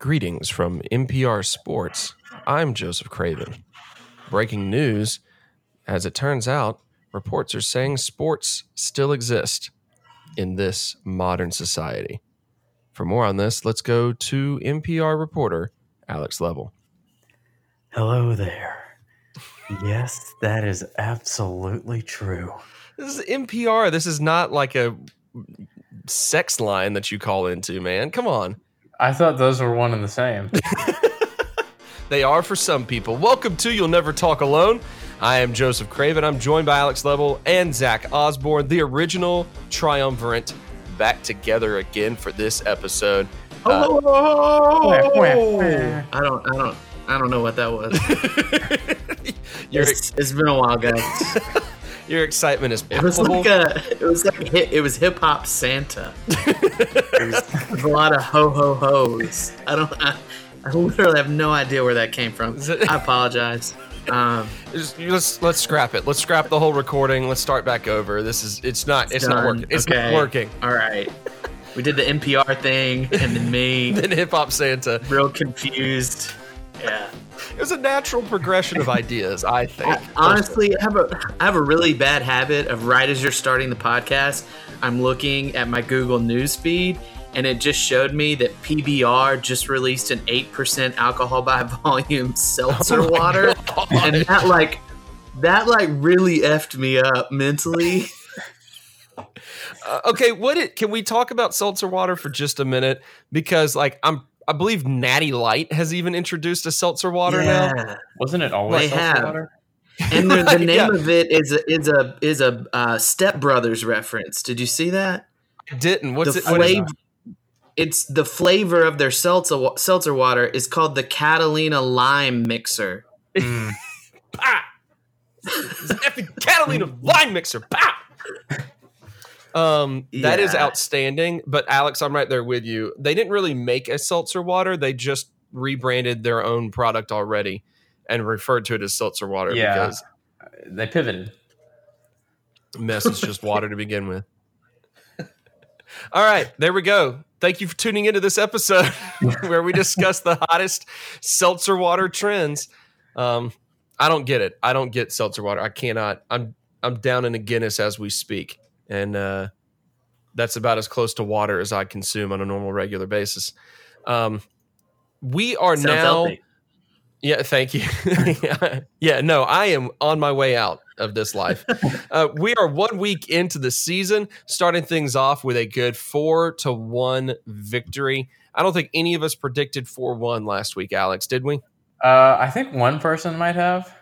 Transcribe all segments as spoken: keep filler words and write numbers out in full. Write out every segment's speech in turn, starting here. Greetings from N P R Sports. I'm Joseph Craven. Breaking news, as it turns out, reports are saying sports still exist in this modern society. For more on this, let's go to N P R reporter Alex Lovell. Hello there. Yes, that is absolutely true. This is N P R. This is not like a sex line that you call into, man. Come on. I thought those were one and the same. They are for some people. Welcome to You'll Never Talk Alone. I am Joseph Craven. I'm joined by Alex Lovell and Zach Osborne, the original triumvirate, back together again for this episode. Hello. Uh, I don't, I don't, I don't know what that was. it's, it's been a while, guys. Your excitement is palpable. It was like a, it was like hip, it was hip hop Santa. There's a lot of ho ho ho's. I don't, I, I literally have no idea where that came from. I apologize. Um, just, let's let's scrap it. Let's scrap the whole recording. Let's start back over. This is it's not it's, it's not working. It's okay. not working. All right. We did the N P R thing, and then me, then hip hop Santa. Real confused. Yeah. It was a natural progression of ideas, I think. I, honestly, I have a I have a really bad habit of right as you're starting the podcast, I'm looking at my Google News feed, and it just showed me that P B R just released an eight percent alcohol by volume seltzer oh water, God. and that like that like really effed me up mentally. uh, okay, what it, can we talk about seltzer water for just a minute? Because like I'm. I believe Natty Light has even introduced a seltzer water yeah. now. Wasn't it always they seltzer have. water? And the, the name yeah. of it is a, is a is a uh, Step Brothers reference. Did you see that? I didn't. What's the it? Flavor, what is it's the flavor of their seltzer seltzer water is called the Catalina Lime Mixer. Mm. Bah! It's an effing Catalina Lime Mixer. Bah! Um, that yeah. is outstanding, but Alex, I'm right there with you. They didn't really make a seltzer water. They just rebranded their own product already and referred to it as seltzer water. Yeah. Because they pivoted. Mess is just water to begin with. All right, there we go. Thank you for tuning into this episode where we discuss the hottest seltzer water trends. Um, I don't get it. I don't get seltzer water. I cannot. I'm, I'm down in a Guinness as we speak. And uh, that's about as close to water as I consume on a normal, regular basis. Um, we are Sounds now. Healthy. Yeah, thank you. yeah, yeah, no, I am on my way out of this life. uh, we are one week into the season, starting things off with a good four to one victory. I don't think any of us predicted four one last week, Alex, did we? Uh, I think one person might have.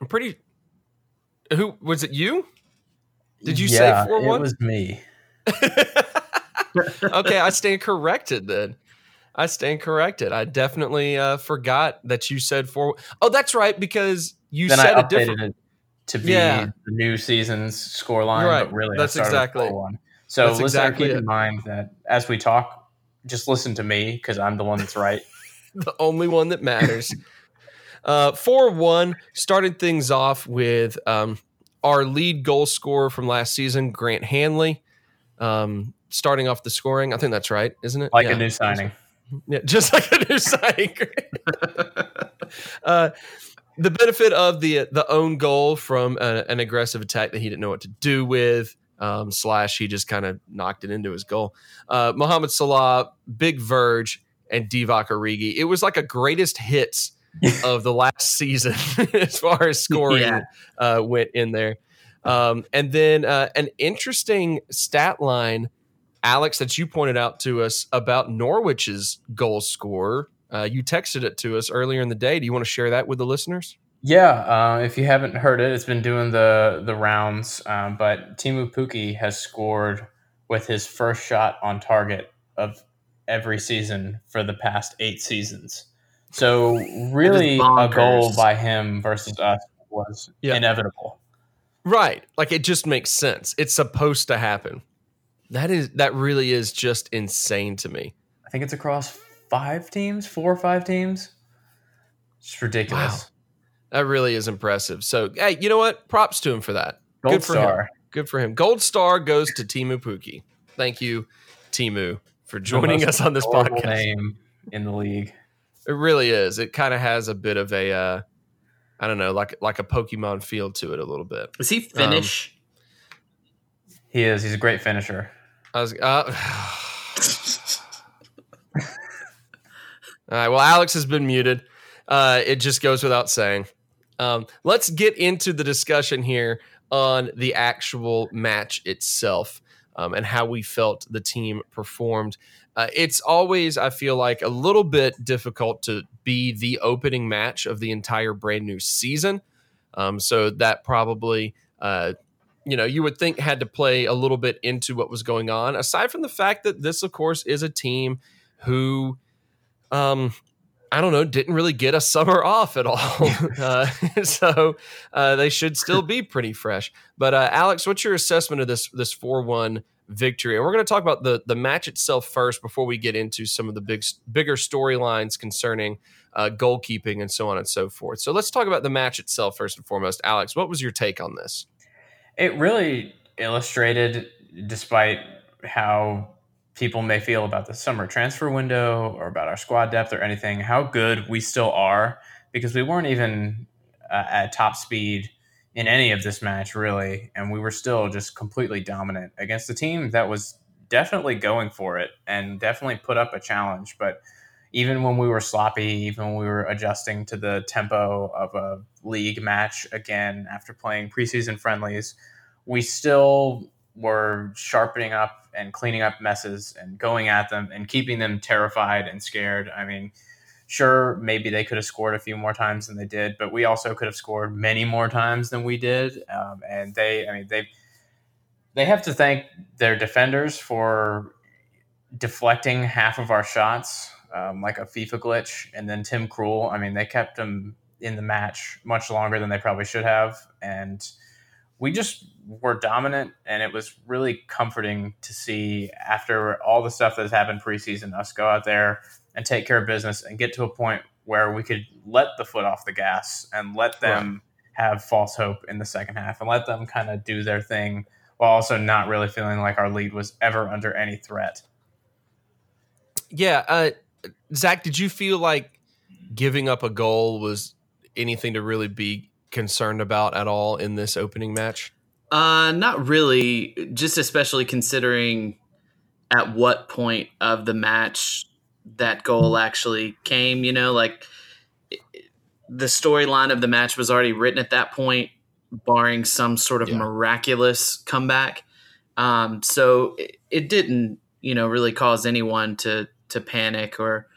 I'm pretty. Who was it? You? Did you yeah, say four one? It was me. Okay, I stand corrected then. I stand corrected. I definitely uh, forgot that you said four one. Oh, that's right, because you then said I updated it differently. To be yeah. the new season's scoreline, right. but really that's I started exactly. with four one. So that's listen, exactly keep it. in mind that as we talk, just listen to me because I'm the one that's right. The only one that matters. uh, four one started things off with... Um, Our lead goal scorer from last season, Grant Hanley, um, starting off the scoring. I think that's right, isn't it? Like yeah. a new signing. Yeah, just like a new signing. uh, the benefit of the the own goal from a, an aggressive attack that he didn't know what to do with, um, slash he just kind of knocked it into his goal. Uh, Mohamed Salah, Big Verge, and Divock Origi. It was like a greatest hits of the last season as far as scoring yeah. uh, went in there. Um, and then uh, an interesting stat line, Alex, that you pointed out to us about Norwich's goal scorer. Uh, you texted it to us earlier in the day. Do you want to share that with the listeners? Yeah. Uh, if you haven't heard it, it's been doing the, the rounds. Um, but Teemu Pukki has scored with his first shot on target of every season for the past eight seasons. So really a goal by him versus us was yeah. inevitable. Right. Like it just makes sense. It's supposed to happen. That is that really is just insane to me. I think it's across five teams, four or five teams. It's ridiculous. Wow. That really is impressive. So, hey, you know what? Props to him for that. Gold Good for star. Him. Good for him. Gold star goes to Teemu Pukki. Thank you, Teemu, for joining us on this podcast. Name. in the league. It really is. It kind of has a bit of a, uh, I don't know, like like a Pokemon feel to it a little bit. Is he Finnish? Um, he is. He's a great finisher. I was. Uh, All right. Well, Alex has been muted. Uh, it just goes without saying. Um, let's get into the discussion here on the actual match itself, um, and how we felt the team performed. Uh, it's always, I feel like, a little bit difficult to be the opening match of the entire brand new season. Um, so that probably, uh, you know, you would think had to play a little bit into what was going on, aside from the fact that this, of course, is a team who, um, I don't know, didn't really get a summer off at all. uh, so uh, they should still be pretty fresh. But uh, Alex, what's your assessment of this this four one victory? And we're going to talk about the the match itself first before we get into some of the big bigger storylines concerning uh, goalkeeping and so on and so forth. So let's talk about the match itself first and foremost. Alex, what was your take on this? It really illustrated, despite how people may feel about the summer transfer window or about our squad depth or anything, how good we still are, because we weren't even uh, at top speed in any of this match, really. And we were still just completely dominant against a team that was definitely going for it and definitely put up a challenge. But even when we were sloppy, even when we were adjusting to the tempo of a league match again after playing preseason friendlies, we still were sharpening up and cleaning up messes and going at them and keeping them terrified and scared. I mean, sure, maybe they could have scored a few more times than they did, but we also could have scored many more times than we did. Um, and they, I mean, they they have to thank their defenders for deflecting half of our shots, um, like a FIFA glitch. And then Tim Krul, I mean, they kept him in the match much longer than they probably should have. And we just were dominant, and it was really comforting to see, after all the stuff that's happened preseason, us go out there and take care of business and get to a point where we could let the foot off the gas and let them right. have false hope in the second half and let them kind of do their thing while also not really feeling like our lead was ever under any threat. Yeah. Uh, Zach, did you feel like giving up a goal was anything to really be concerned about at all in this opening match? Uh, not really, just especially considering at what point of the match that goal actually came. You know, like it, the storyline of the match was already written at that point, barring some sort of yeah. miraculous comeback. Um, so it, it didn't, you know, really cause anyone to, to panic or,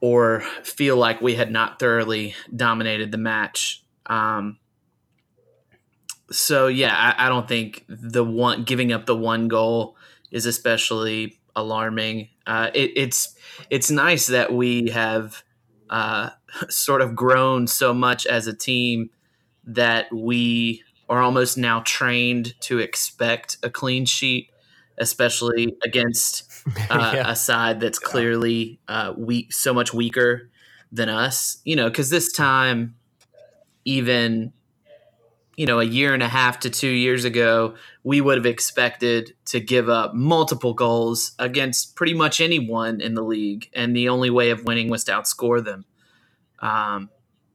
or feel like we had not thoroughly dominated the match. Um, so yeah, I, I don't think the one giving up the one goal is especially alarming. Uh, it, it's, it's nice that we have, uh, sort of grown so much as a team that we are almost now trained to expect a clean sheet, especially against uh, yeah. a side that's clearly, uh, weak, so much weaker than us, you know, 'cause this time, even, you know, a year and a half to two years ago, we would have expected to give up multiple goals against pretty much anyone in the league. And the only way of winning was to outscore them. Um,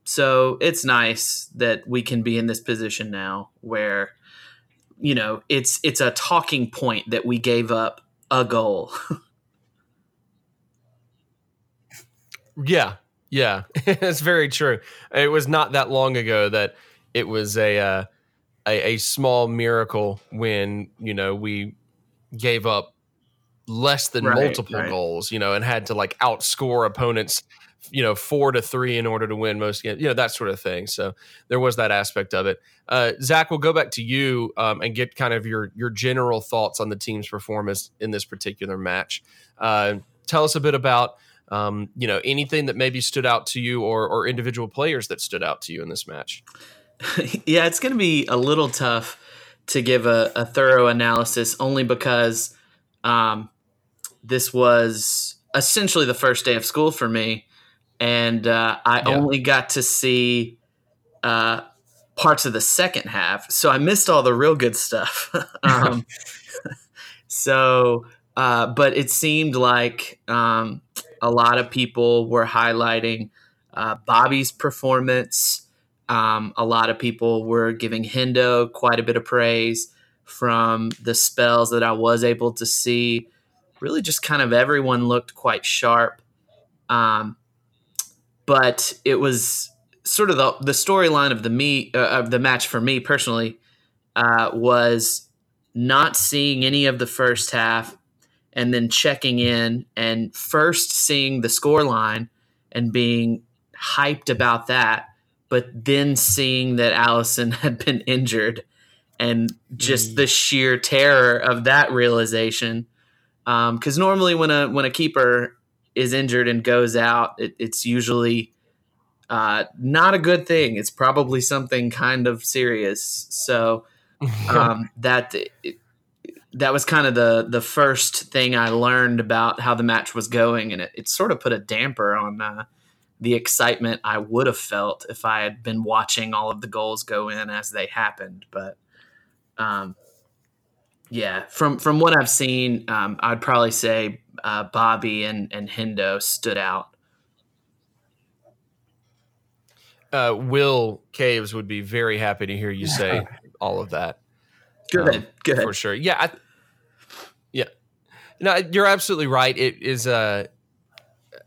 so it's nice that we can be in this position now where, you know, it's, it's a talking point that we gave up a goal. yeah. Yeah, that's very true. It was not that long ago that it was a, uh, a a small miracle when, you know, we gave up less than right, multiple right. goals, you know, and had to like outscore opponents, you know, four to three in order to win most games, you know, that sort of thing. So there was that aspect of it. Uh, Zach, we'll go back to you um, and get kind of your your general thoughts on the team's performance in this particular match. Uh, tell us a bit about. Um, you know, anything that maybe stood out to you or, or individual players that stood out to you in this match? Yeah, it's going to be a little tough to give a, a thorough analysis only because um, this was essentially the first day of school for me. And uh, I yeah. only got to see uh, parts of the second half. So I missed all the real good stuff. um, so, uh, but it seemed like um, – a lot of people were highlighting uh, Bobby's performance. Um, a lot of people were giving Hendo quite a bit of praise from the spells that I was able to see. Really just kind of everyone looked quite sharp. Um, but it was sort of the, the storyline of the me uh, of the match for me personally uh, was not seeing any of the first half and then checking in and first seeing the scoreline and being hyped about that, but then seeing that Alisson had been injured and just mm. the sheer terror of that realization. Um, 'cause normally when a, when a keeper is injured and goes out, it, it's usually uh, not a good thing. It's probably something kind of serious. So um, that, it, that was kind of the, the first thing I learned about how the match was going. And it, it sort of put a damper on uh, the excitement I would have felt if I had been watching all of the goals go in as they happened. But um, yeah, from, from what I've seen, um, I'd probably say uh, Bobby and, and Hendo stood out. Uh, Will Caves would be very happy to hear you say all of that. Good, um, good. For sure. Yeah. I, yeah. No, you're absolutely right. It is, uh,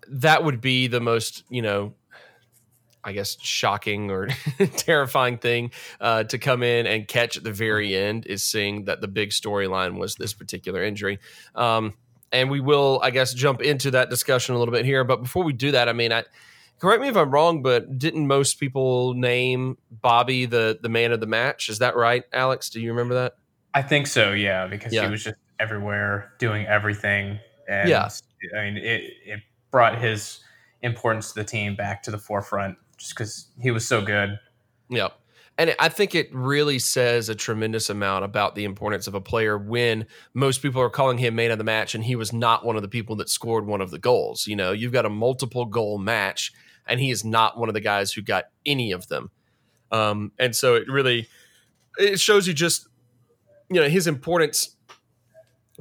that would be the most, you know, I guess, shocking or terrifying thing uh, to come in and catch at the very end, is seeing that the big storyline was this particular injury. Um, and we will, I guess, jump into that discussion a little bit here. But before we do that, I mean, I, correct me if I'm wrong, but didn't most people name Bobby the, the man of the match? Is that right, Alex? Do you remember that? I think so, yeah, because yeah. he was just everywhere doing everything. And yeah. I mean, it, it brought his importance to the team back to the forefront just because he was so good. Yeah. And I think it really says a tremendous amount about the importance of a player when most people are calling him man of the match and he was not one of the people that scored one of the goals. You know, you've got a multiple goal match and he is not one of the guys who got any of them. Um, and so it really, it shows you just, you know, his importance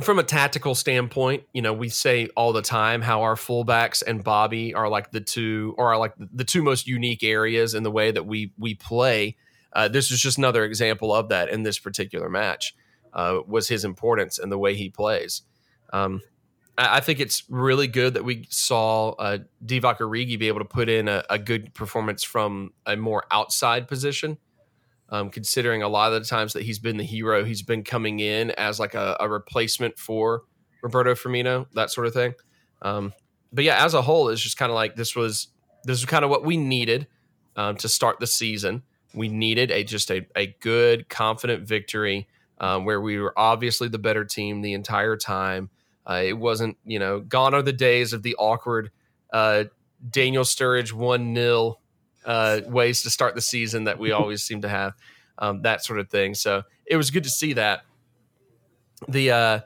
from a tactical standpoint. You know, we say all the time how our fullbacks and Bobby are like the two, or are like the two most unique areas in the way that we, we play. Uh, this is just another example of that in this particular match, uh, was his importance and the way he plays. Um, I, I think it's really good that we saw uh, Divock Origi be able to put in a, a good performance from a more outside position, um, considering a lot of the times that he's been the hero, he's been coming in as like a, a replacement for Roberto Firmino, that sort of thing. Um, but yeah, as a whole, it's just kind of like this was this was kind of what we needed um, to start the season. We needed a just a, a good, confident victory um, where we were obviously the better team the entire time. Uh, it wasn't, you know, gone are the days of the awkward uh, Daniel Sturridge one nil uh, ways to start the season that we always seem to have, um, that sort of thing. So it was good to see that. The uh,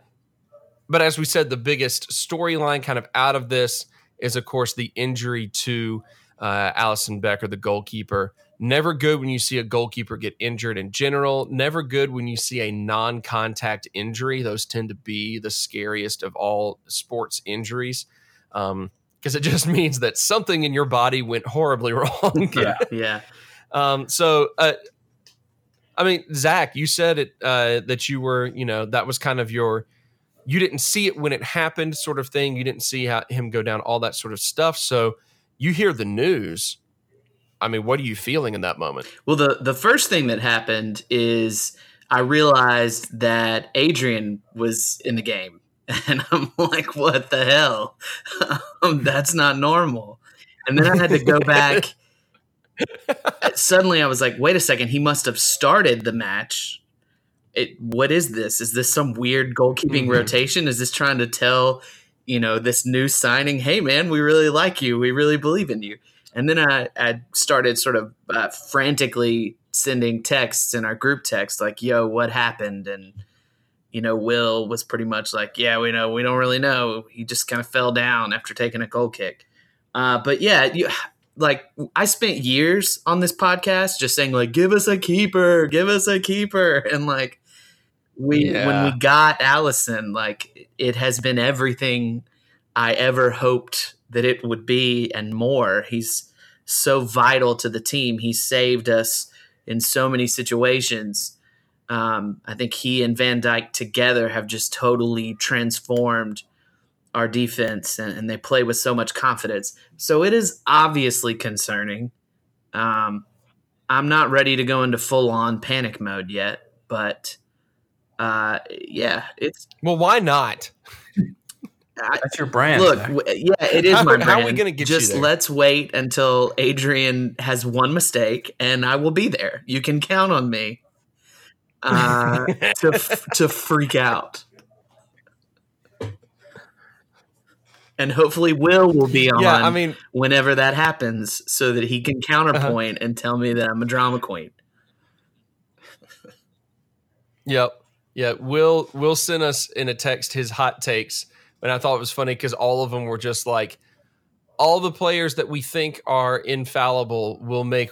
but as we said, the biggest storyline kind of out of this is, of course, the injury to uh, Alisson Becker, the goalkeeper. Never good when you see a goalkeeper get injured in general. Never good when you see a non-contact injury. Those tend to be the scariest of all sports injuries, um, because it just means that something in your body went horribly wrong. Yeah, yeah. Um, so, uh, I mean, Zach, you said it uh, that you were, you know, that was kind of your, you didn't see it when it happened sort of thing. You didn't see how, him go down, all that sort of stuff. So you hear the news. I mean, what are you feeling in that moment? Well, the, the first thing that happened is I realized that Adrian was in the game. And I'm like, what the hell? Um, that's not normal. And then I had to go back. Suddenly I was like, wait a second. He must have started the match. It, what is this? Is this some weird goalkeeping mm-hmm. rotation? Is this trying to tell, you know, this new signing, hey, man, we really like you. We really believe in you. And then I, I started sort of uh, frantically sending texts in our group text, like, yo, what happened? And, you know, Will was pretty much like, yeah, we know. We don't really know. He just kind of fell down after taking a goal kick. Uh, but, yeah, you, like, I spent years on this podcast just saying, like, give us a keeper, give us a keeper. And, like, we yeah. when we got Alisson, like, it has been everything I ever hoped that it would be and more. He's so vital to the team. He saved us in so many situations. Um, I think he and Van Dijk together have just totally transformed our defense, and, and they play with so much confidence. So it is obviously concerning. Um, I'm not ready to go into full-on panic mode yet, but uh, yeah, it's well. Why not? I, That's your brand. Look, w- yeah, it is how, my brand. How are we going to get Just you there? Let's wait until Adrian has one mistake, and I will be there. You can count on me uh, to f- to freak out. And hopefully Will will be on yeah, I mean, whenever that happens so that he can counterpoint uh-huh. and tell me that I'm a drama queen. Yep. Yeah. Will Will sent us in a text his hot takes, and I thought it was funny because all of them were just like, all the players that we think are infallible will make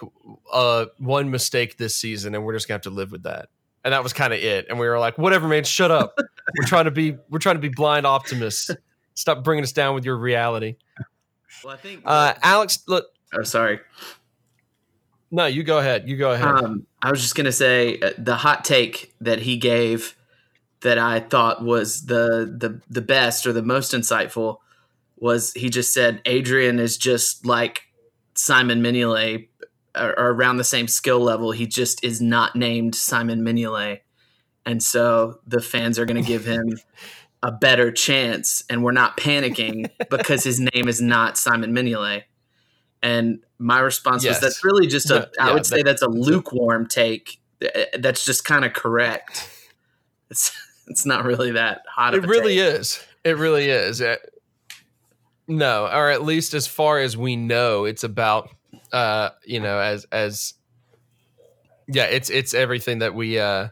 uh, one mistake this season, and we're just going to have to live with that. And that was kind of it. And we were like, whatever, man, shut up. We're trying to be we're trying to be blind optimists. Stop bringing us down with your reality. Well, I think uh, Alex. Look, oh, sorry. No, you go ahead. You go ahead. Um, I was just gonna say uh, the hot take that he gave that I thought was the the the best or the most insightful was he just said Adrian is just like Simon Mignolet, or, or around the same skill level. He just is not named Simon Mignolet, and so the fans are gonna give him a better chance, and we're not panicking because his name is not Simon Mignolet. And my response yes. was, that's really just a, yeah, I would yeah, say that, that's a lukewarm take. That's just kind of correct. It's it's not really that hot. It of a really take. is. It really is. It, no. Or at least as far as we know, it's about, uh, you know, as, as yeah, it's, it's everything that we, uh,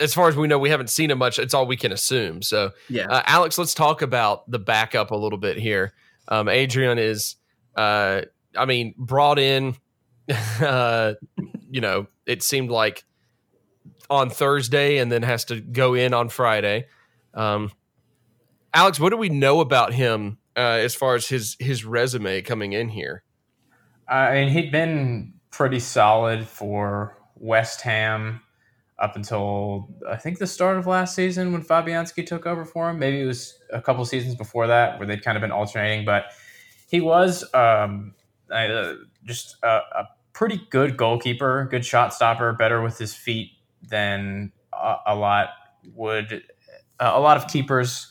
as far as we know, we haven't seen it much. It's all we can assume. So, yeah. uh, Alex, let's talk about the backup a little bit here. Um, Adrian is, uh, I mean, brought in, uh, you know, it seemed like on Thursday and then has to go in on Friday. Um, Alex, what do we know about him uh, as far as his, his resume coming in here? I mean, he'd been pretty solid for West Ham up until I think the start of last season when Fabianski took over for him. Maybe it was a couple seasons before that where they'd kind of been alternating, but he was um, uh, just a, a pretty good goalkeeper, good shot stopper, better with his feet than a, a lot would, a lot of keepers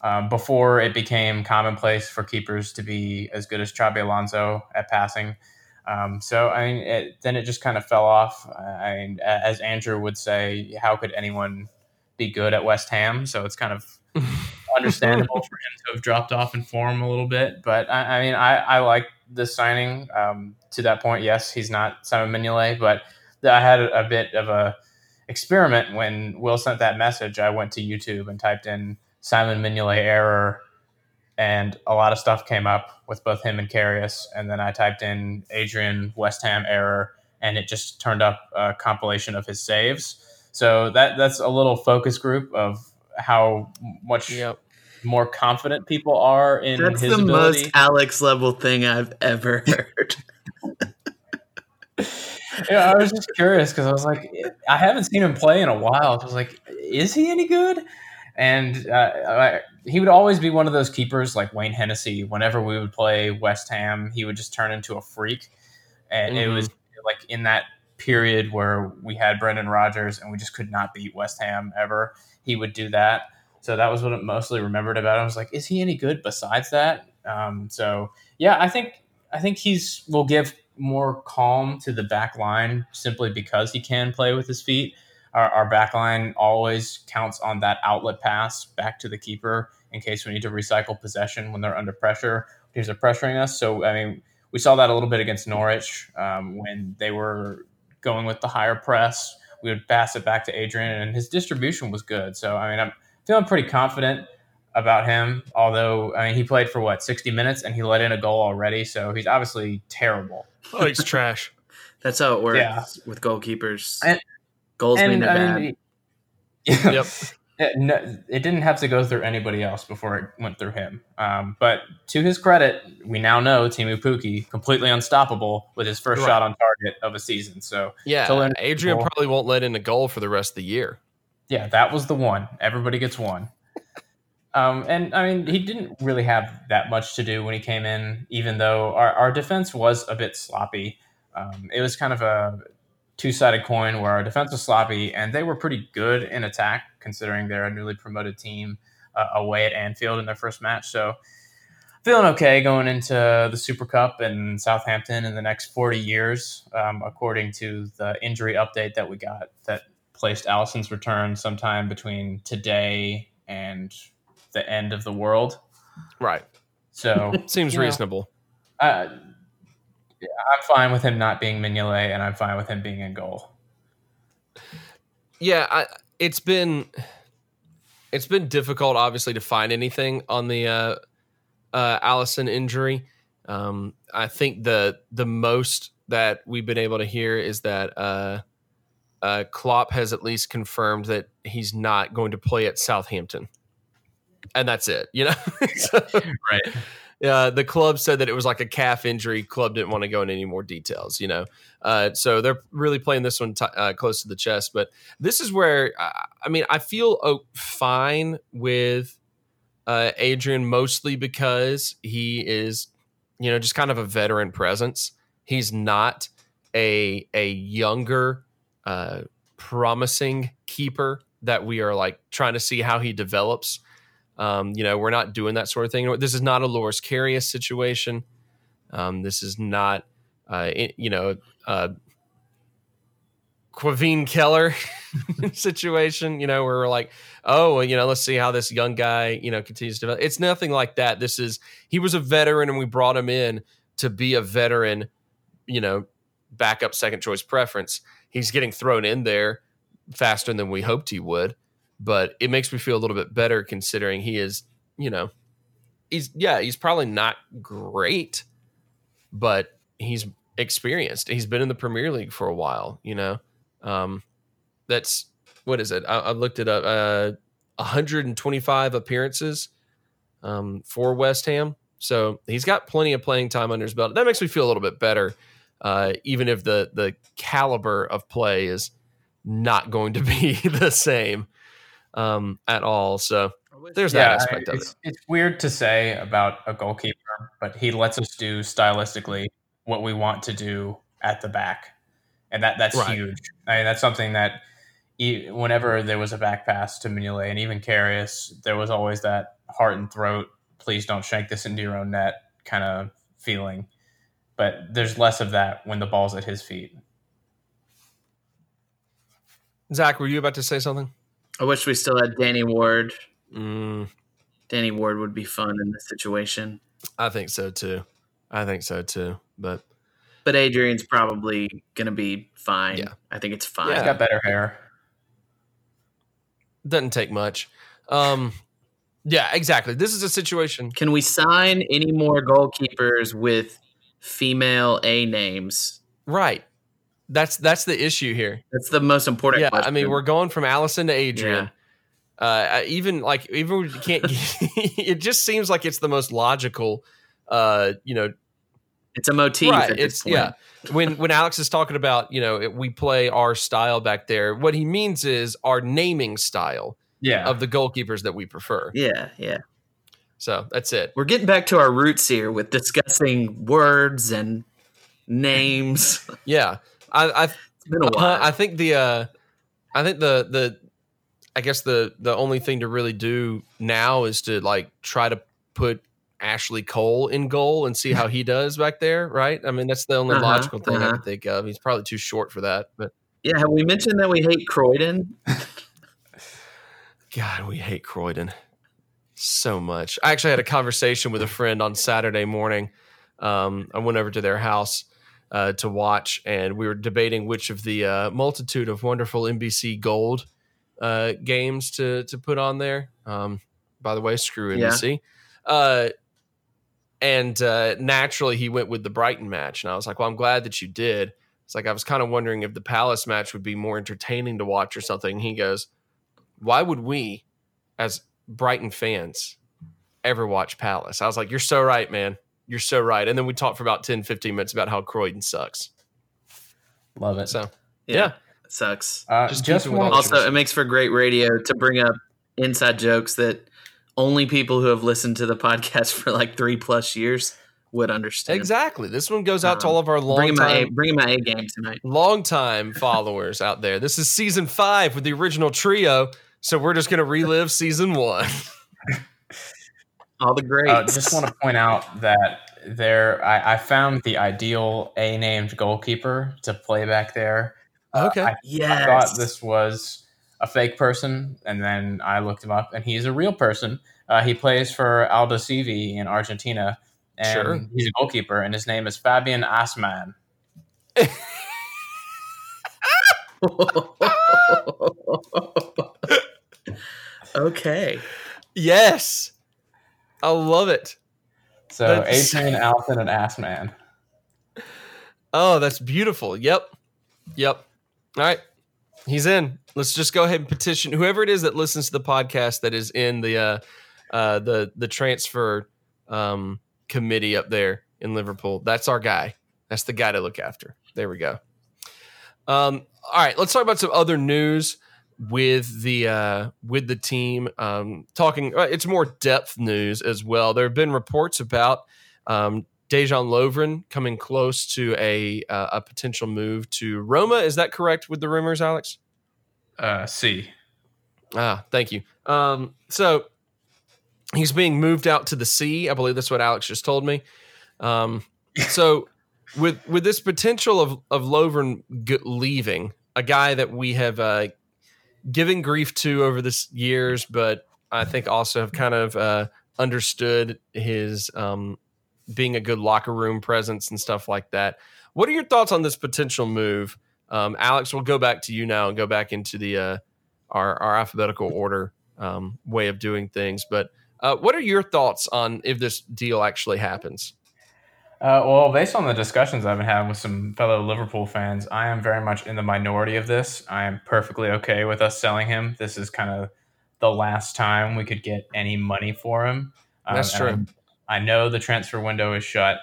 um, before it became commonplace for keepers to be as good as Xabi Alonso at passing. Um, so, I mean, it, then it just kind of fell off. I mean, as Andrew would say, how could anyone be good at West Ham? So it's kind of understandable for him to have dropped off in form a little bit. But, I, I mean, I, I like this signing. Um, to that point, yes, he's not Simon Mignolet, but I had a, a bit of a experiment when Will sent that message. I went to YouTube and typed in Simon Mignolet error, and a lot of stuff came up with both him and Karius. And then I typed in Adrian West Ham error, and it just turned up a compilation of his saves. So that that's a little focus group of how much yep. more confident people are in that's his ability. That's the most Alex level thing I've ever heard. Yeah, I was just curious because I was like, I haven't seen him play in a while. So I was like, is he any good? And uh, I, he would always be one of those keepers like Wayne Hennessey. Whenever we would play West Ham, he would just turn into a freak. And mm-hmm. it was like in that period where we had Brendan Rodgers and we just could not beat West Ham ever. He would do that. So that was what I mostly remembered about him. I was like, is he any good besides that? Um, so, yeah, I think I think he's will give more calm to the back line simply because he can play with his feet. Our, our back line always counts on that outlet pass back to the keeper in case we need to recycle possession when they're under pressure. Teams are pressuring us. So, I mean, we saw that a little bit against Norwich um, when they were going with the higher press. We would pass it back to Adrian, and his distribution was good. So, I mean, I'm feeling pretty confident about him, although, I mean, he played for, what, sixty minutes, and he let in a goal already. So he's obviously terrible. Oh, he's trash. That's how it works yeah. with goalkeepers. And, Goals and, mean they're I mean, bad. Yeah. Yep. It, no, it didn't have to go through anybody else before it went through him. Um, but to his credit, we now know Teemu Pukki completely unstoppable with his first right. shot on target of a season. So yeah, Adrian probably won't let in a goal for the rest of the year. Yeah, that was the one. Everybody gets one. Um, and I mean, he didn't really have that much to do when he came in, even though our, our defense was a bit sloppy. Um, it was kind of a two-sided coin where our defense was sloppy and they were pretty good in attack, considering they're a newly promoted team uh, away at Anfield in their first match. So feeling okay going into the Super Cup and Southampton in the next forty years, um, according to the injury update that we got that placed Alisson's return sometime between today and the end of the world. Right. So seems reasonable. Know, uh, Yeah, I'm fine with him not being Mignolet, and I'm fine with him being in goal. Yeah, I, it's been it's been difficult, obviously, to find anything on the uh, uh, Alisson injury. Um, I think the the most that we've been able to hear is that uh, uh, Klopp has at least confirmed that he's not going to play at Southampton, and that's it. You know, so, right. Uh, the club said that it was like a calf injury. Club didn't want to go into any more details, you know. Uh, so they're really playing this one t- uh, close to the chest. But this is where, I, I mean, I feel oh, fine with uh, Adrian mostly because he is, you know, just kind of a veteran presence. He's not a a younger, uh, promising keeper that we are like trying to see how he develops. Um, you know, we're not doing that sort of thing. This is not a Loris Karius situation. Um, this is not, uh, in, you know, uh, Quaveen Keller situation, you know, where we're like, oh, well, you know, let's see how this young guy, you know, continues to develop. It's nothing like that. This is, he was a veteran and we brought him in to be a veteran, you know, backup second choice preference. He's getting thrown in there faster than we hoped he would. But it makes me feel a little bit better considering he is, you know, he's, yeah, he's probably not great, but he's experienced. He's been in the Premier League for a while, you know. Um, that's, what is it? I, I looked it up, uh, one hundred twenty-five appearances um, for West Ham. So he's got plenty of playing time under his belt. That makes me feel a little bit better, uh, even if the the caliber of play is not going to be the same. Um, at all. So there's yeah, that aspect of it's, it. It's weird to say about a goalkeeper, but he lets us do stylistically what we want to do at the back. And that that's right. huge. I mean, that's something that e- whenever there was a back pass to Mignolet and even Karius, there was always that heart and throat, please don't shank this into your own net kind of feeling. But there's less of that when the ball's at his feet. Zach, were you about to say something? I wish we still had Danny Ward. Mm. Danny Ward would be fun in this situation. I think so, too. I think so, too. But but Adrian's probably going to be fine. Yeah. I think it's fine. Yeah, he's got better hair. Doesn't take much. Um, yeah, exactly. This is a situation. Can we sign any more goalkeepers with female A names? Right. That's that's the issue here. That's the most important yeah, question. I mean, we're going from Alisson to Adrian. Yeah. Uh, even like even we can't. It just seems like it's the most logical. Uh, you know, it's a motif. Right, at this it's point. yeah. When when Alex is talking about you know it, we play our style back there, what he means is our naming style. Yeah. Of the goalkeepers that we prefer. Yeah. Yeah. So that's it. We're getting back to our roots here with discussing words and names. Yeah. I I've, uh, I think the uh, I think the the I guess the the only thing to really do now is to like try to put Ashley Cole in goal and see how he does back there, right? I mean that's the only uh-huh, logical thing uh-huh. I can think of. He's probably too short for that, but yeah. Have we mentioned that we hate Croydon? God, we hate Croydon so much. I actually had a conversation with a friend on Saturday morning. Um, I went over to their house. Uh, to watch, and we were debating which of the uh, multitude of wonderful N B C Gold uh, games to to put on there. Um, by the way, screw N B C. Yeah. Uh, and uh, naturally, he went with the Brighton match, and I was like, "Well, I'm glad that you did." It's like I was kind of wondering if the Palace match would be more entertaining to watch or something. He goes, "Why would we as Brighton fans ever watch Palace. I was like, you're so right, man. You're so right. And then we talked for about ten, fifteen minutes about how Croydon sucks. Love it. So, yeah. yeah. It sucks. Uh, just just want- also, it makes for great radio to bring up inside jokes that only people who have listened to the podcast for like three plus years would understand. Exactly. This one goes out um, to all of our long bring time, a, bring my A game tonight. Long time followers out there. This is season five with the original trio. So we're just going to relive season one. All the greats. I uh, just want to point out that there, I, I found the ideal A-named goalkeeper to play back there. Okay. Uh, I, yes. I thought this was a fake person, and then I looked him up, and he's a real person. Uh, he plays for Aldosivi in Argentina, and sure. he's a goalkeeper, and his name is Fabian Asman. Okay. Yes. I love it. So that's... Adrian, Alton, and Assman. Oh, that's beautiful. Yep. Yep. All right. He's in. Let's just go ahead and petition whoever it is that listens to the podcast that is in the uh, uh, the the transfer um, committee up there in Liverpool. That's our guy. That's the guy to look after. There we go. Um, all right. Let's talk about some other news. With the uh, with the team, um, talking, it's more depth news as well. There have been reports about um, Dejan Lovren coming close to a uh, a potential move to Roma. Is that correct with the rumors, Alex? Uh, C. Ah, thank you. Um, so he's being moved out to the sea. I believe that's what Alex just told me. Um, so with with this potential of of Lovren g- leaving, a guy that we have. Uh, Giving grief to over the years, but I think also have kind of uh, understood his um, being a good locker room presence and stuff like that. What are your thoughts on this potential move, um, Alex? We'll go back to you now and go back into the uh, our, our alphabetical order um, way of doing things. But uh, what are your thoughts on if this deal actually happens? Uh, well, based on the discussions I've been having with some fellow Liverpool fans, I am very much in the minority of this. I am perfectly okay with us selling him. This is kind of the last time we could get any money for him. Um, That's true. I know the transfer window is shut,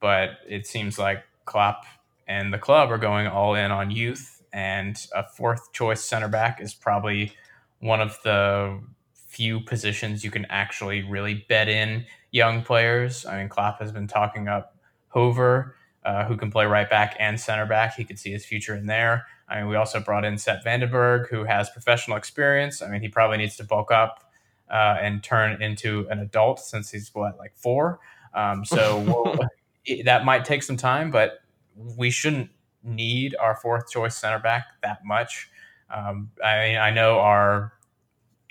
but it seems like Klopp and the club are going all in on youth, and a fourth choice center back is probably one of the few positions you can actually really bet in young players. I mean, Klopp has been talking up Hover, uh, who can play right back and center back. He could see his future in there. I mean, we also brought in Seth Vandenberg, who has professional experience. I mean, he probably needs to bulk up uh, and turn into an adult since he's, what, like four? Um, so we'll, it, that might take some time, but we shouldn't need our fourth-choice center back that much. Um, I mean, I know our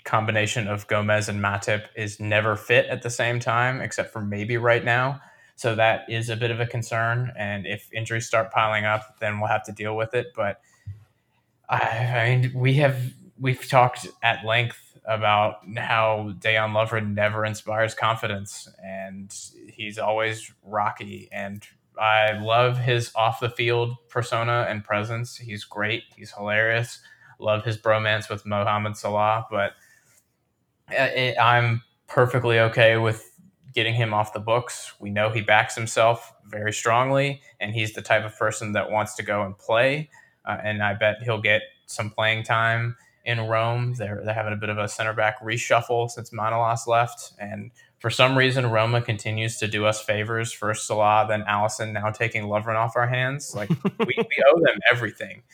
combination of Gomez and Matip is never fit at the same time, except for maybe right now. So that is a bit of a concern. And if injuries start piling up, then we'll have to deal with it. But I, I mean, we have, we've talked at length about how Dejan Lovren never inspires confidence and he's always rocky. And I love his off the field persona and presence. He's great. He's hilarious. Love his bromance with Mohamed Salah, but It, I'm perfectly okay with getting him off the books. We know he backs himself very strongly, and he's the type of person that wants to go and play. Uh, and I bet he'll get some playing time in Rome. They're, they're having a bit of a center back reshuffle since Manolas left. And for some reason, Roma continues to do us favors. First Salah, then Alisson, now taking Lovren off our hands. Like, we, we owe them everything.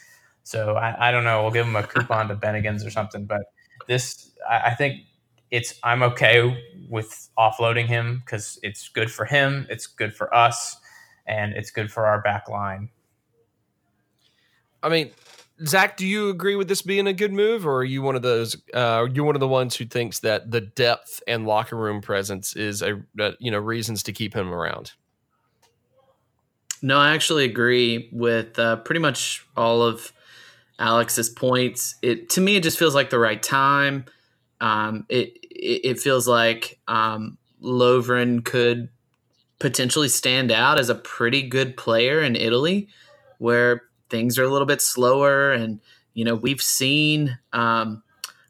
So I, I don't know. We'll give him a coupon to Bennigan's or something. But this, I, I think... It's I'm okay with offloading him because it's good for him, it's good for us, and it's good for our back line. I mean, Zach, do you agree with this being a good move, or are you one of those? Uh, are you one of the ones who thinks that the depth and locker room presence is a uh, you know reasons to keep him around? No, I actually agree with uh, pretty much all of Alex's points. It to me, it just feels like the right time. Um, it, it feels like um, Lovren could potentially stand out as a pretty good player in Italy, where things are a little bit slower. And, you know, we've seen um,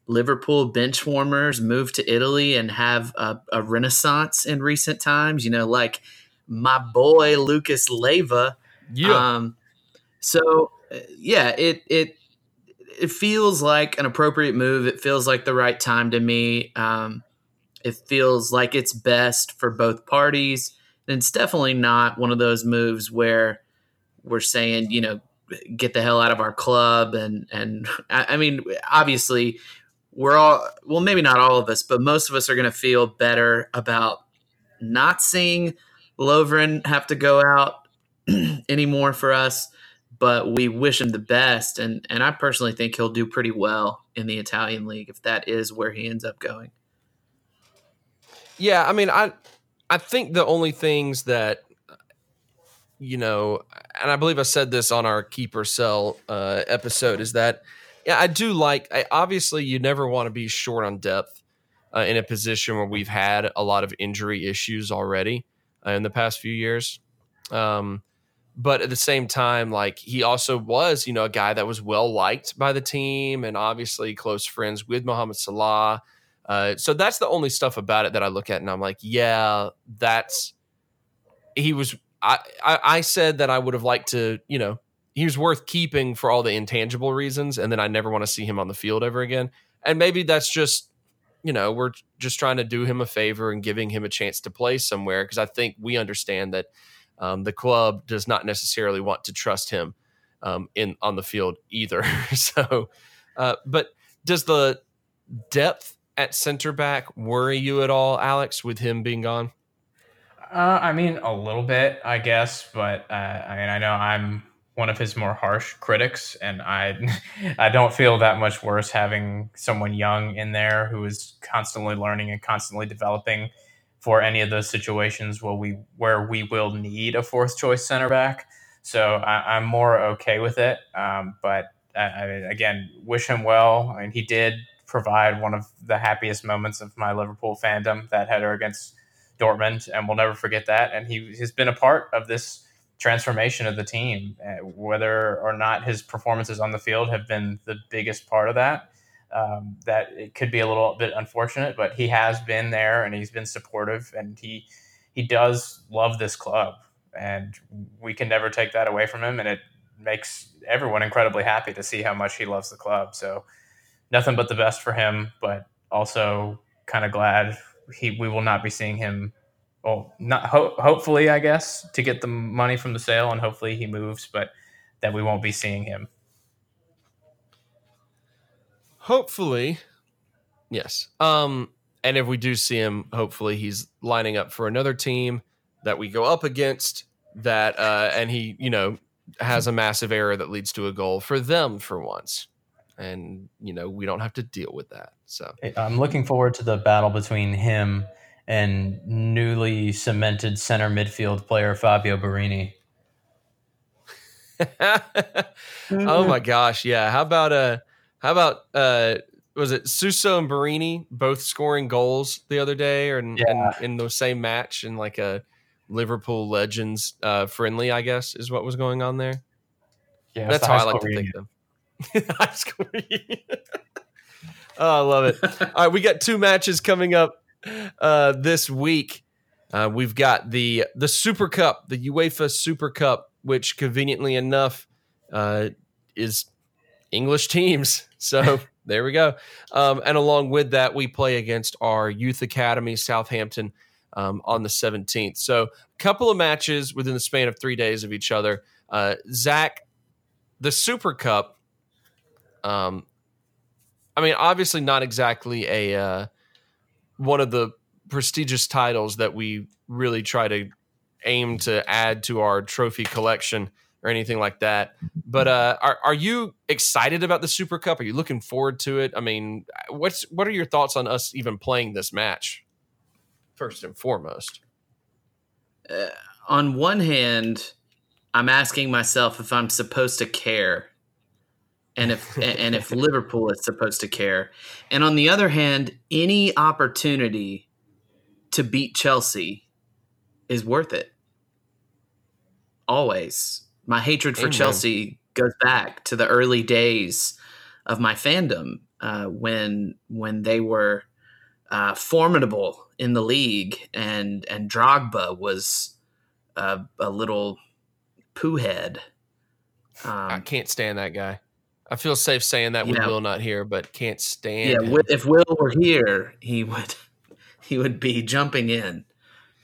Liverpool bench warmers move to Italy and have a, a renaissance in recent times, you know, like my boy Lucas Leiva. Yeah. Um, so, yeah, it it it feels like an appropriate move. It feels like the right time to me. Um, it feels like it's best for both parties. And it's definitely not one of those moves where we're saying, you know, get the hell out of our club. And, and I, I mean, obviously we're all, well, maybe not all of us, but most of us are going to feel better about not seeing Lovren have to go out anymore for us, but we wish him the best. And, and I personally think he'll do pretty well in the Italian league if that is where he ends up going. Yeah. I mean, I, I think the only things that, you know, and I believe I said this on our keeper sell uh, episode is that, yeah, I do like, I, obviously you never want to be short on depth uh, in a position where we've had a lot of injury issues already uh, in the past few years. Um, but at the same time, like he also was, you know, a guy that was well liked by the team and obviously close friends with Mohamed Salah. Uh, so that's the only stuff about it that I look at and I'm like, yeah, that's, he was, I, I, I said that I would have liked to, you know, he was worth keeping for all the intangible reasons. And then I never want to see him on the field ever again. And maybe that's just, you know, we're just trying to do him a favor and giving him a chance to play somewhere. Cause I think we understand that um, the club does not necessarily want to trust him um, in, on the field either. so, uh, but does the depth at center back worry you at all, Alex, with him being gone? Uh, I mean, a little bit, I guess, but uh, I mean, I know I'm one of his more harsh critics, and I, I don't feel that much worse having someone young in there who is constantly learning and constantly developing for any of those situations where we where we will need a fourth choice center back. So I, I'm more okay with it. Um, but I, I mean, again, wish him well. I mean, he did provide one of the happiest moments of my Liverpool fandom, that header against Dortmund, and we'll never forget that. And he has been a part of this transformation of the team, whether or not his performances on the field have been the biggest part of that. Um, that it could be a little bit unfortunate, but he has been there and he's been supportive, and he he does love this club, and we can never take that away from him. And it makes everyone incredibly happy to see how much he loves the club. So nothing but the best for him, but also kind of glad he we will not be seeing him. Well, not ho- hopefully, I guess, to get the money from the sale, and hopefully he moves, but that we won't be seeing him. Hopefully, yes. Um, and if we do see him, hopefully he's lining up for another team that we go up against. That uh, and he, you know, has a massive error that leads to a goal for them for once. And, you know, we don't have to deal with that. So I'm looking forward to the battle between him and newly cemented center midfield player Fabio Borini. Oh, my gosh. Yeah. How about uh, how about uh, was it Suso and Borini both scoring goals the other day or in, yeah. in, in the same match in like a Liverpool Legends uh, friendly, I guess, is what was going on there. Yeah, that's how I like to think them. Oh, I love it. All right, we got two matches coming up uh, this week. Uh, we've got the the Super Cup, the UEFA Super Cup, which conveniently enough uh, is English teams. So there we go. Um, and along with that, we play against our youth academy, Southampton, um, on the seventeenth. So a couple of matches within the span of three days of each other. Uh, Zach, the Super Cup. Um, I mean, obviously not exactly a uh, one of the prestigious titles that we really try to aim to add to our trophy collection or anything like that. But uh, are are you excited about the Super Cup? Are you looking forward to it? I mean, what's what are your thoughts on us even playing this match? First and foremost, uh, on one hand, I'm asking myself if I'm supposed to care. And if and if Liverpool is supposed to care. And on the other hand, any opportunity to beat Chelsea is worth it. Always. My hatred for Amen. Chelsea goes back to the early days of my fandom. uh, when when they were uh, formidable in the league, and and Drogba was a, a little poo head. Um, I can't stand that guy. I feel safe saying that with know, Will not here, but can't stand. Yeah, him. If Will were here, he would he would be jumping in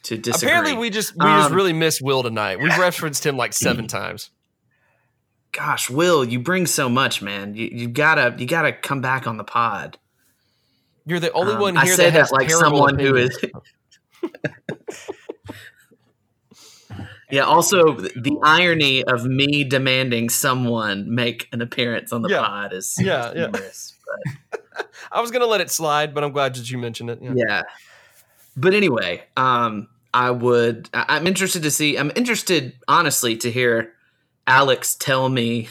to disagree. Apparently, we just we um, just really miss Will tonight. We've referenced him like seven times. Gosh, Will, you bring so much, man. You, you gotta, you gotta come back on the pod. You're the only um, one here I say that has that like someone opinions. Who is. Yeah. Also, the irony of me demanding someone make an appearance on the yeah. pod is yeah, humorous. Yeah. But. I was gonna let it slide, but I'm glad that you mentioned it. Yeah. yeah. But anyway, um, I would. I, I'm interested to see. I'm interested, honestly, to hear Alex tell me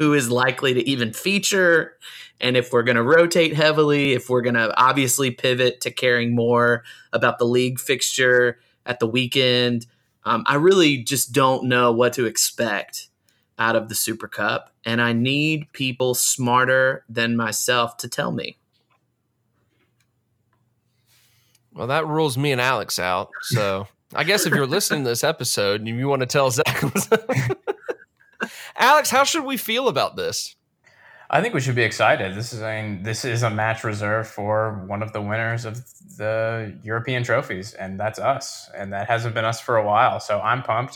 who is likely to even feature, and if we're going to rotate heavily, if we're going to obviously pivot to caring more about the league fixture at the weekend. Um, I really just don't know what to expect out of the Super Cup, and I need people smarter than myself to tell me. Well, that rules me and Alex out, so I guess if you're listening to this episode and you want to tell Zach... Alex, how should we feel about this? I think we should be excited. This is, I mean, this is a match reserved for one of the winners of the European trophies, and that's us. And that hasn't been us for a while, so I'm pumped.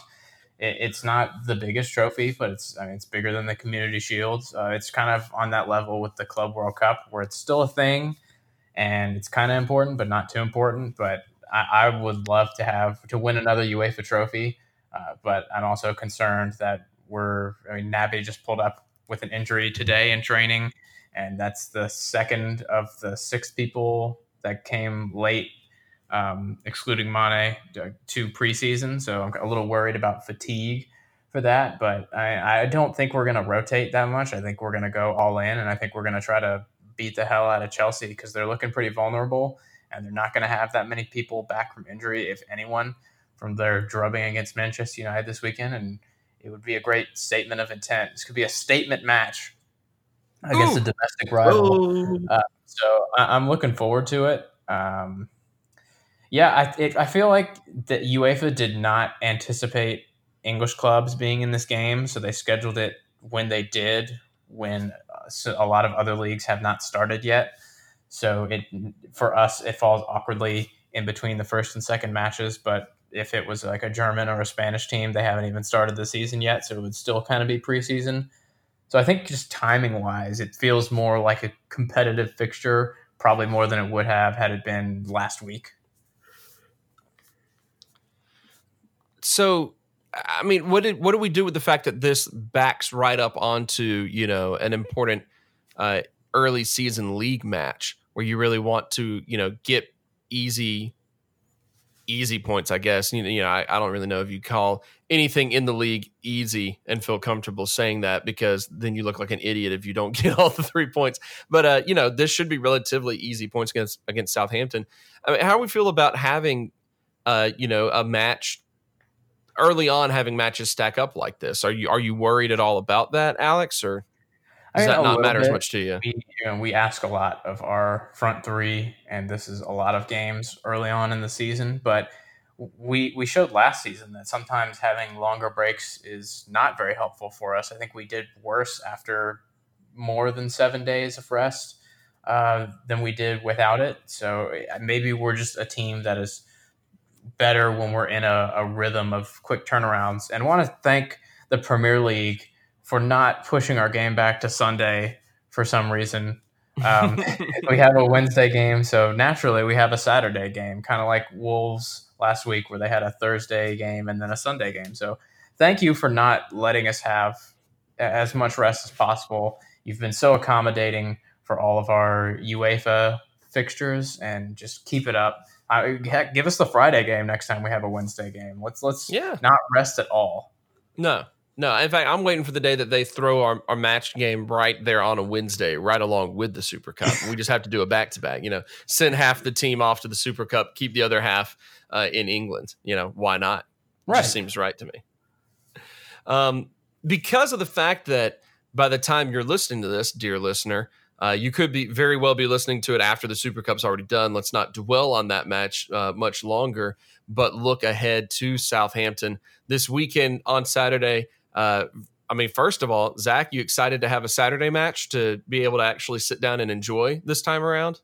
It, it's not the biggest trophy, but it's, I mean, it's bigger than the Community Shield. Uh, it's kind of on that level with the Club World Cup, where it's still a thing, and it's kind of important, but not too important. But I, I would love to have to win another UEFA trophy, uh, but I'm also concerned that. We're, I mean, Naby just pulled up with an injury today in training, and that's the second of the six people that came late, um, excluding Mane, uh, to preseason. So I'm a little worried about fatigue for that, but I, I don't think we're going to rotate that much. I think we're going to go all in, and I think we're going to try to beat the hell out of Chelsea because they're looking pretty vulnerable, and they're not going to have that many people back from injury, if anyone, from their drubbing against Manchester United this weekend. And it would be a great statement of intent. This could be a statement match against Ooh. a domestic rival. Uh, so I- I'm looking forward to it. Um, yeah, I it, I feel like the UEFA did not anticipate English clubs being in this game, so they scheduled it when they did, when uh, so a lot of other leagues have not started yet. So it for us, it falls awkwardly in between the first and second matches, but if it was like a German or a Spanish team, they haven't even started the season yet, so it would still kind of be preseason. So I think just timing-wise, it feels more like a competitive fixture, probably more than it would have had it been last week. So, I mean, what did what do we do with the fact that this backs right up onto, you know, an important uh, early season league match where you really want to, you know, get easy. Easy points, I guess. You know, you know I, I don't really know if you call anything in the league easy and feel comfortable saying that, because then you look like an idiot if you don't get all the three points. But, uh, you know, this should be relatively easy points against against Southampton. I mean, how do we feel about having, uh, you know, a match early on, having matches stack up like this? Are you are you worried at all about that, Alex, or does that not matter as much to you? We, you know, we ask a lot of our front three, and this is a lot of games early on in the season. But we we showed last season that sometimes having longer breaks is not very helpful for us. I think we did worse after more than seven days of rest uh, than we did without it. So maybe we're just a team that is better when we're in a, a rhythm of quick turnarounds. And I want to thank the Premier League for not pushing our game back to Sunday for some reason. Um, we have a Wednesday game, so naturally we have a Saturday game, kind of like Wolves last week where they had a Thursday game and then a Sunday game. So thank you for not letting us have as much rest as possible. You've been so accommodating for all of our UEFA fixtures, and just keep it up. I, heck, give us the Friday game next time we have a Wednesday game. Let's, let's yeah. not rest at all. No. No, in fact, I'm waiting for the day that they throw our, our match game right there on a Wednesday, right along with the Super Cup. We just have to do a back-to-back, you know, send half the team off to the Super Cup, keep the other half uh, in England. You know, why not? Right. It just seems right to me. Um, because of the fact that by the time you're listening to this, dear listener, Uh, you could be very well be listening to it after the Super Cup's already done. Let's not dwell on that match uh, much longer, but look ahead to Southampton this weekend on Saturday. Uh, I mean, first of all, Zach, you excited to have a Saturday match to be able to actually sit down and enjoy this time around?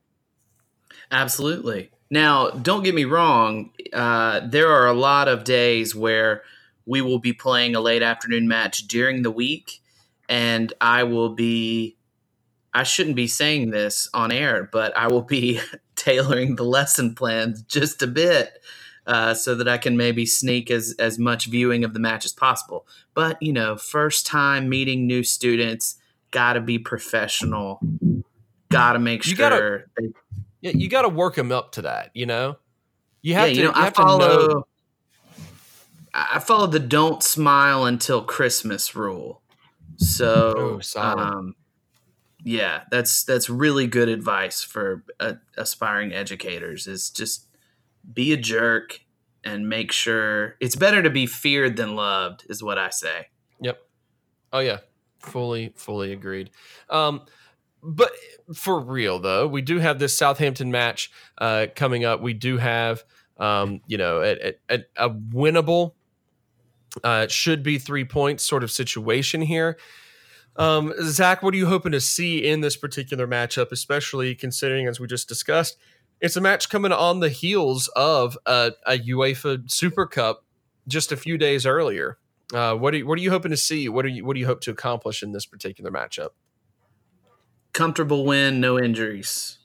Absolutely. Now, don't get me wrong. Uh, there are a lot of days where we will be playing a late afternoon match during the week, and I will be – I shouldn't be saying this on air, but I will be tailoring the lesson plans just a bit uh, so that I can maybe sneak as, as much viewing of the match as possible. But, you know, first time meeting new students, got to be professional, got to make sure – Yeah, you got to work them up to that, you know. You have yeah, to. You know, you have I follow. To know. I follow the "don't smile until Christmas" rule. So, oh, um, yeah, that's that's really good advice for uh, aspiring educators. Is just be a jerk and make sure it's better to be feared than loved, is what I say. Yep. Oh yeah, fully, fully agreed. Um, But for real, though, we do have this Southampton match uh, coming up. We do have, um, you know, a, a, a winnable, uh, should be three points sort of situation here. Um, Zach, what are you hoping to see in this particular matchup, especially considering, as we just discussed, it's a match coming on the heels of a, a UEFA Super Cup just a few days earlier? Uh, what, are, what are you hoping to see? What, are you, what do you hope to accomplish in this particular matchup? Comfortable win, no injuries.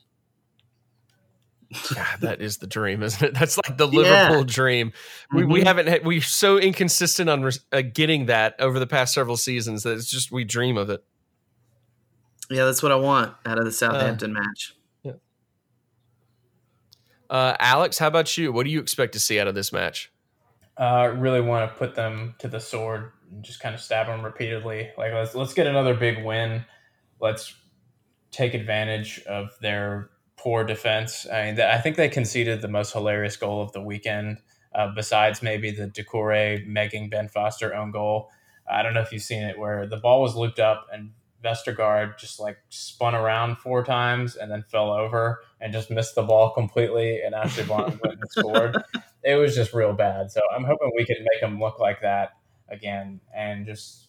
God, that is the dream, isn't it? That's like the yeah. Liverpool dream. We, mm-hmm. we haven't had, we're so inconsistent on uh, getting that over the past several seasons that it's just we dream of it. Yeah, that's what I want out of the Southampton uh, match. Yeah. Uh, Alex, how about you? What do you expect to see out of this match? I uh, really want to put them to the sword and just kind of stab them repeatedly. Like, let's let's get another big win. Let's take advantage of their poor defense. I mean, I think they conceded the most hilarious goal of the weekend, uh, besides maybe the Decore megging Ben Foster own goal. I don't know if you've seen it, where the ball was looped up and Vestergaard just like spun around four times and then fell over and just missed the ball completely, and Ashley Barnes went and scored. It was just real bad. So I'm hoping we can make them look like that again. And just,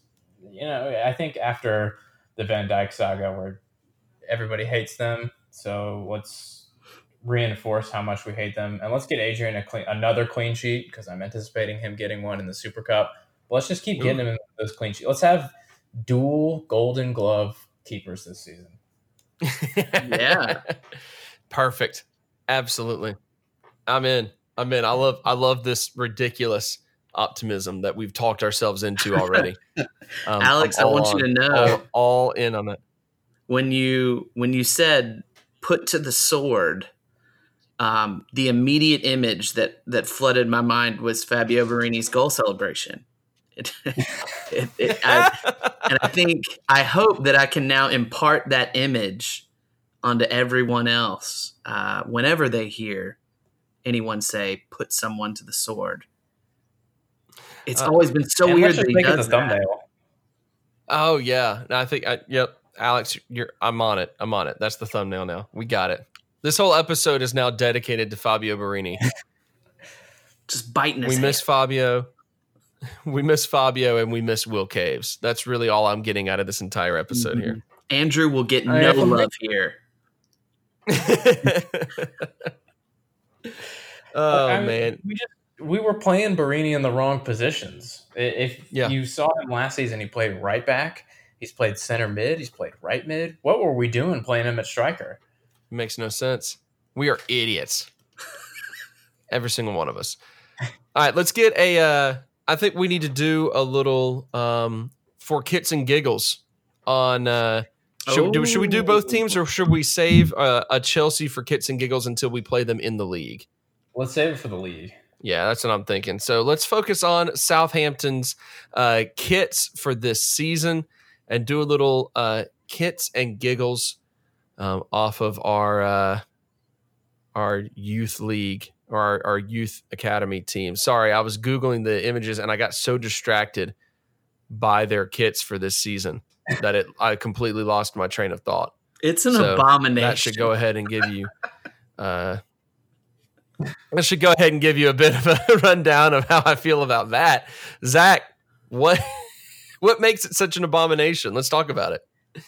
you know, I think after the Van Dijk saga, where everybody hates them, so let's reinforce how much we hate them, and let's get Adrian a clean, another clean sheet, because I'm anticipating him getting one in the Super Cup. But let's just keep getting him in those clean sheets. Let's have dual Golden Glove keepers this season. Yeah, perfect. Absolutely, I'm in. I'm in. I love. I love this ridiculous optimism that we've talked ourselves into already. um, Alex, I want on, you to know, all, all in on it. When you when you said put to the sword, um, the immediate image that, that flooded my mind was Fabio Borini's goal celebration. It, it, it, I, and I think I hope that I can now impart that image onto everyone else uh, whenever they hear anyone say put someone to the sword. It's uh, always been so weird that he does that. Oh yeah, no, I think I, yep. Alex, you're I'm on it. I'm on it. That's the thumbnail now. We got it. This whole episode is now dedicated to Fabio Borini. Just biting his We hand. miss Fabio. We miss Fabio and we miss Will Caves. That's really all I'm getting out of this entire episode mm-hmm. here. Andrew will get no love here. Oh I mean, man. We just we were playing Borini in the wrong positions. If yeah. you saw him last season, he played right back. He's played center mid. He's played right mid. What were we doing playing him at striker? It makes no sense. We are idiots. Every single one of us. All right, let's get a uh, – I think we need to do a little um, for kits and giggles on uh, – should, do, should we do both teams or should we save uh, a Chelsea for kits and giggles until we play them in the league? Let's save it for the league. Yeah, that's what I'm thinking. So let's focus on Southampton's uh, kits for this season and do a little uh, kits and giggles um, off of our uh, our youth league or our, our youth academy team. Sorry, I was Googling the images and I got so distracted by their kits for this season that it I completely lost my train of thought. It's an so abomination. That should go ahead and give you. Uh, I should go ahead and give you a bit of a rundown of how I feel about that. Zach, what what makes it such an abomination? Let's talk about it.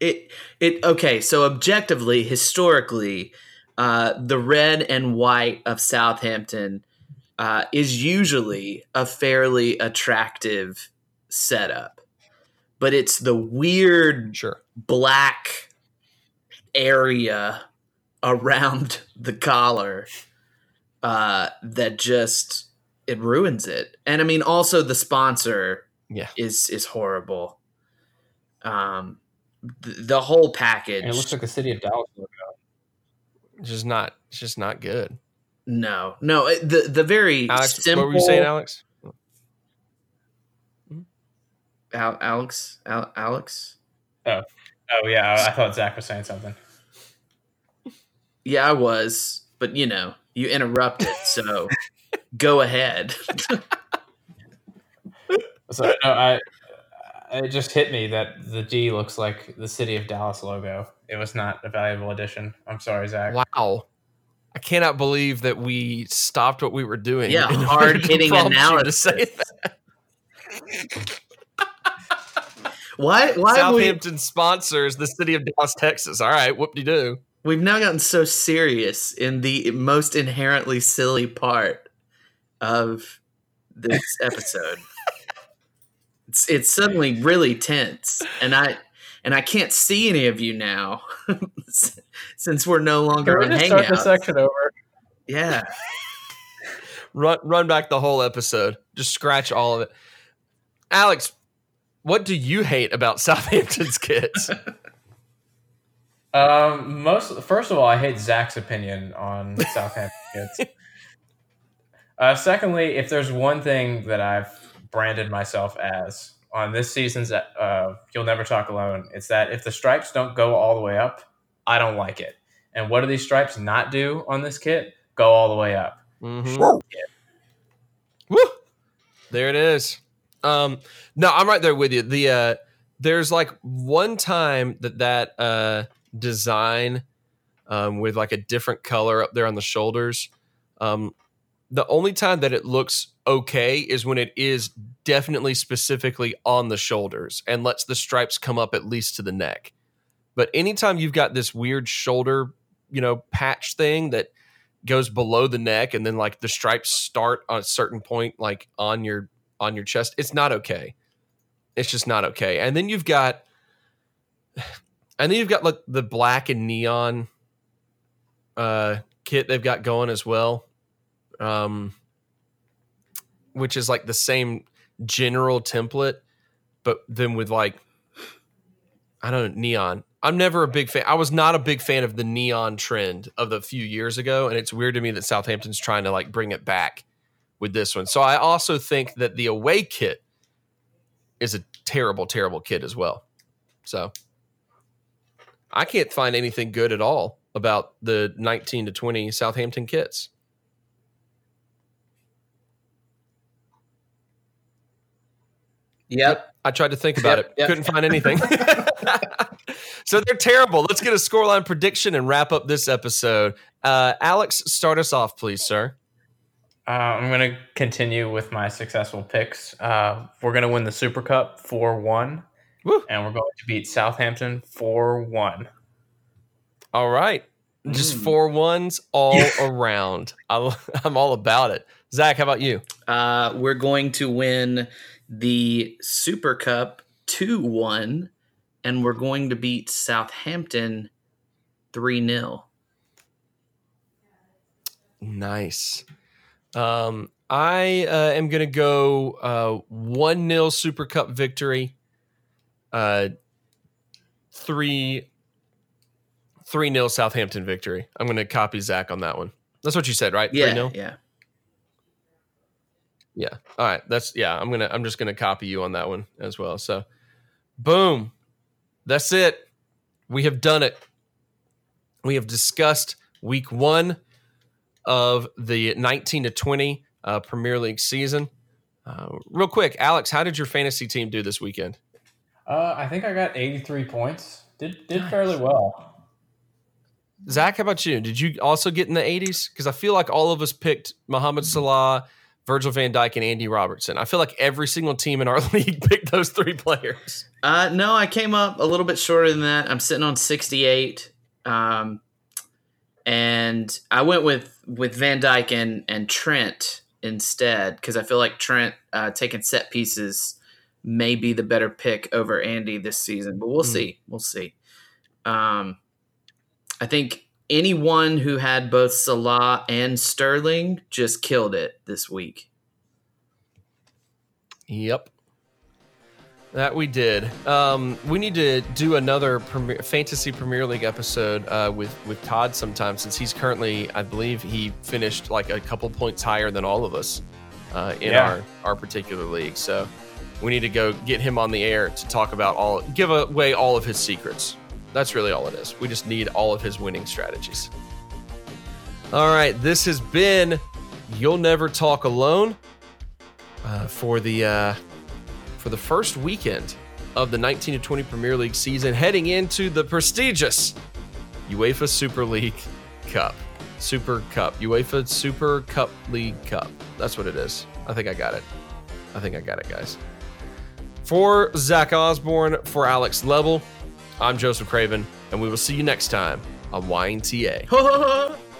It it okay, so objectively, historically, uh, the red and white of Southampton uh, is usually a fairly attractive setup. But it's the weird sure. black area around the collar uh, that just it ruins it. And I mean, also the sponsor yeah. is is horrible. Um, th- the whole package. And it looks like the city of Dallas. It's just not. It's just not good. No, no. It, the the very Alex, simple. What were you saying, Alex? Al- Alex, Al- Alex. Oh, oh yeah. I thought Zach was saying something. Yeah, I was, but you know, you interrupted, so go ahead. So no, I, it just hit me that the G looks like the city of Dallas logo. It was not a valuable addition. I'm sorry, Zach. Wow. I cannot believe that we stopped what we were doing. Yeah, hard hitting analysis. To say that. Why? Why Southampton we... sponsors the city of Dallas, Texas. All right, whoop-de-doo. We've now gotten so serious in the most inherently silly part of this episode. It's it's suddenly really tense, and I and I can't see any of you now since we're no longer in hangouts. Start the section over. Yeah. run run back the whole episode. Just scratch all of it, Alex. What do you hate about Southampton's kids? um, most first of all, I hate Zach's opinion on Southampton kids. Uh, secondly, if there's one thing that I've branded myself as on this season's uh, "You'll Never Talk Alone," it's that if the stripes don't go all the way up, I don't like it. And what do these stripes not do on this kit? Go all the way up. Mm-hmm. Woo. Woo. There it is. Um, no, I'm right there with you. The, uh, there's like one time that that, uh, design, um, with like a different color up there on the shoulders. Um, the only time that it looks okay is when it is definitely specifically on the shoulders and lets the stripes come up at least to the neck. But anytime you've got this weird shoulder, you know, patch thing that goes below the neck and then like the stripes start on a certain point, like on your on your chest, it's not okay. It's just not okay. And then you've got, and then you've got like the black and neon uh, kit they've got going as well, um, which is like the same general template, but then with like, I don't know, neon. I'm never a big fan. I was not a big fan of the neon trend of the few years ago, and it's weird to me that Southampton's trying to like bring it back with this one. So I also think that the away kit is a terrible, terrible kit as well. So I can't find anything good at all about the nineteen to twenty Southampton kits. Yep. I tried to think about yep, it. Yep. Couldn't find anything. So they're terrible. Let's get a scoreline prediction and wrap up this episode. Uh, Alex, start us off, please, sir. Uh, I'm going to continue with my successful picks. Uh, we're going to win the Super Cup four one, Woo. And we're going to beat Southampton four one. All right. Mm. Just four ones all around. I'll, I'm all about it. Zach, how about you? Uh, we're going to win the Super Cup two one, and we're going to beat Southampton three nil. Nice. Um, I uh, am going to go one uh, nil Super Cup victory, uh, three three nil Southampton victory. I'm going to copy Zach on that one. That's what you said, right? Yeah, three nil? yeah, yeah. All right, that's yeah. I'm gonna I'm just gonna copy you on that one as well. So, boom, that's it. We have done it. We have discussed week one of the nineteen to twenty uh, Premier League season. Uh, real quick, Alex, how did your fantasy team do this weekend? Uh, I think I got eighty-three points. Did did nice. fairly well. Zach, how about you? Did you also get in the eighties? Because I feel like all of us picked Mohamed Salah, Virgil van Dijk, and Andy Robertson. I feel like every single team in our league picked those three players. Uh, no, I came up a little bit shorter than that. I'm sitting on sixty-eight. Um, and I went with, with Van Dijk and, and Trent instead because I feel like Trent uh, taking set pieces may be the better pick over Andy this season. But we'll mm. see. We'll see. Um, I think anyone who had both Salah and Sterling just killed it this week. Yep. That we did. Um, we need to do another Premier, Fantasy Premier League episode uh, with, with Todd sometime, since he's currently, I believe he finished like a couple points higher than all of us uh, in yeah. our, our particular league. So we need to go get him on the air to talk about all, give away all of his secrets. That's really all it is. We just need all of his winning strategies. All right, this has been You'll Never Talk Alone uh, for the uh, for the first weekend of the nineteen to twenty Premier League season, heading into the prestigious UEFA Super League Cup. Super Cup. UEFA Super Cup League Cup. That's what it is. I think I got it. I think I got it, guys. For Zach Osborne, for Alex Lovell, I'm Joseph Craven, and we will see you next time on Y N T A.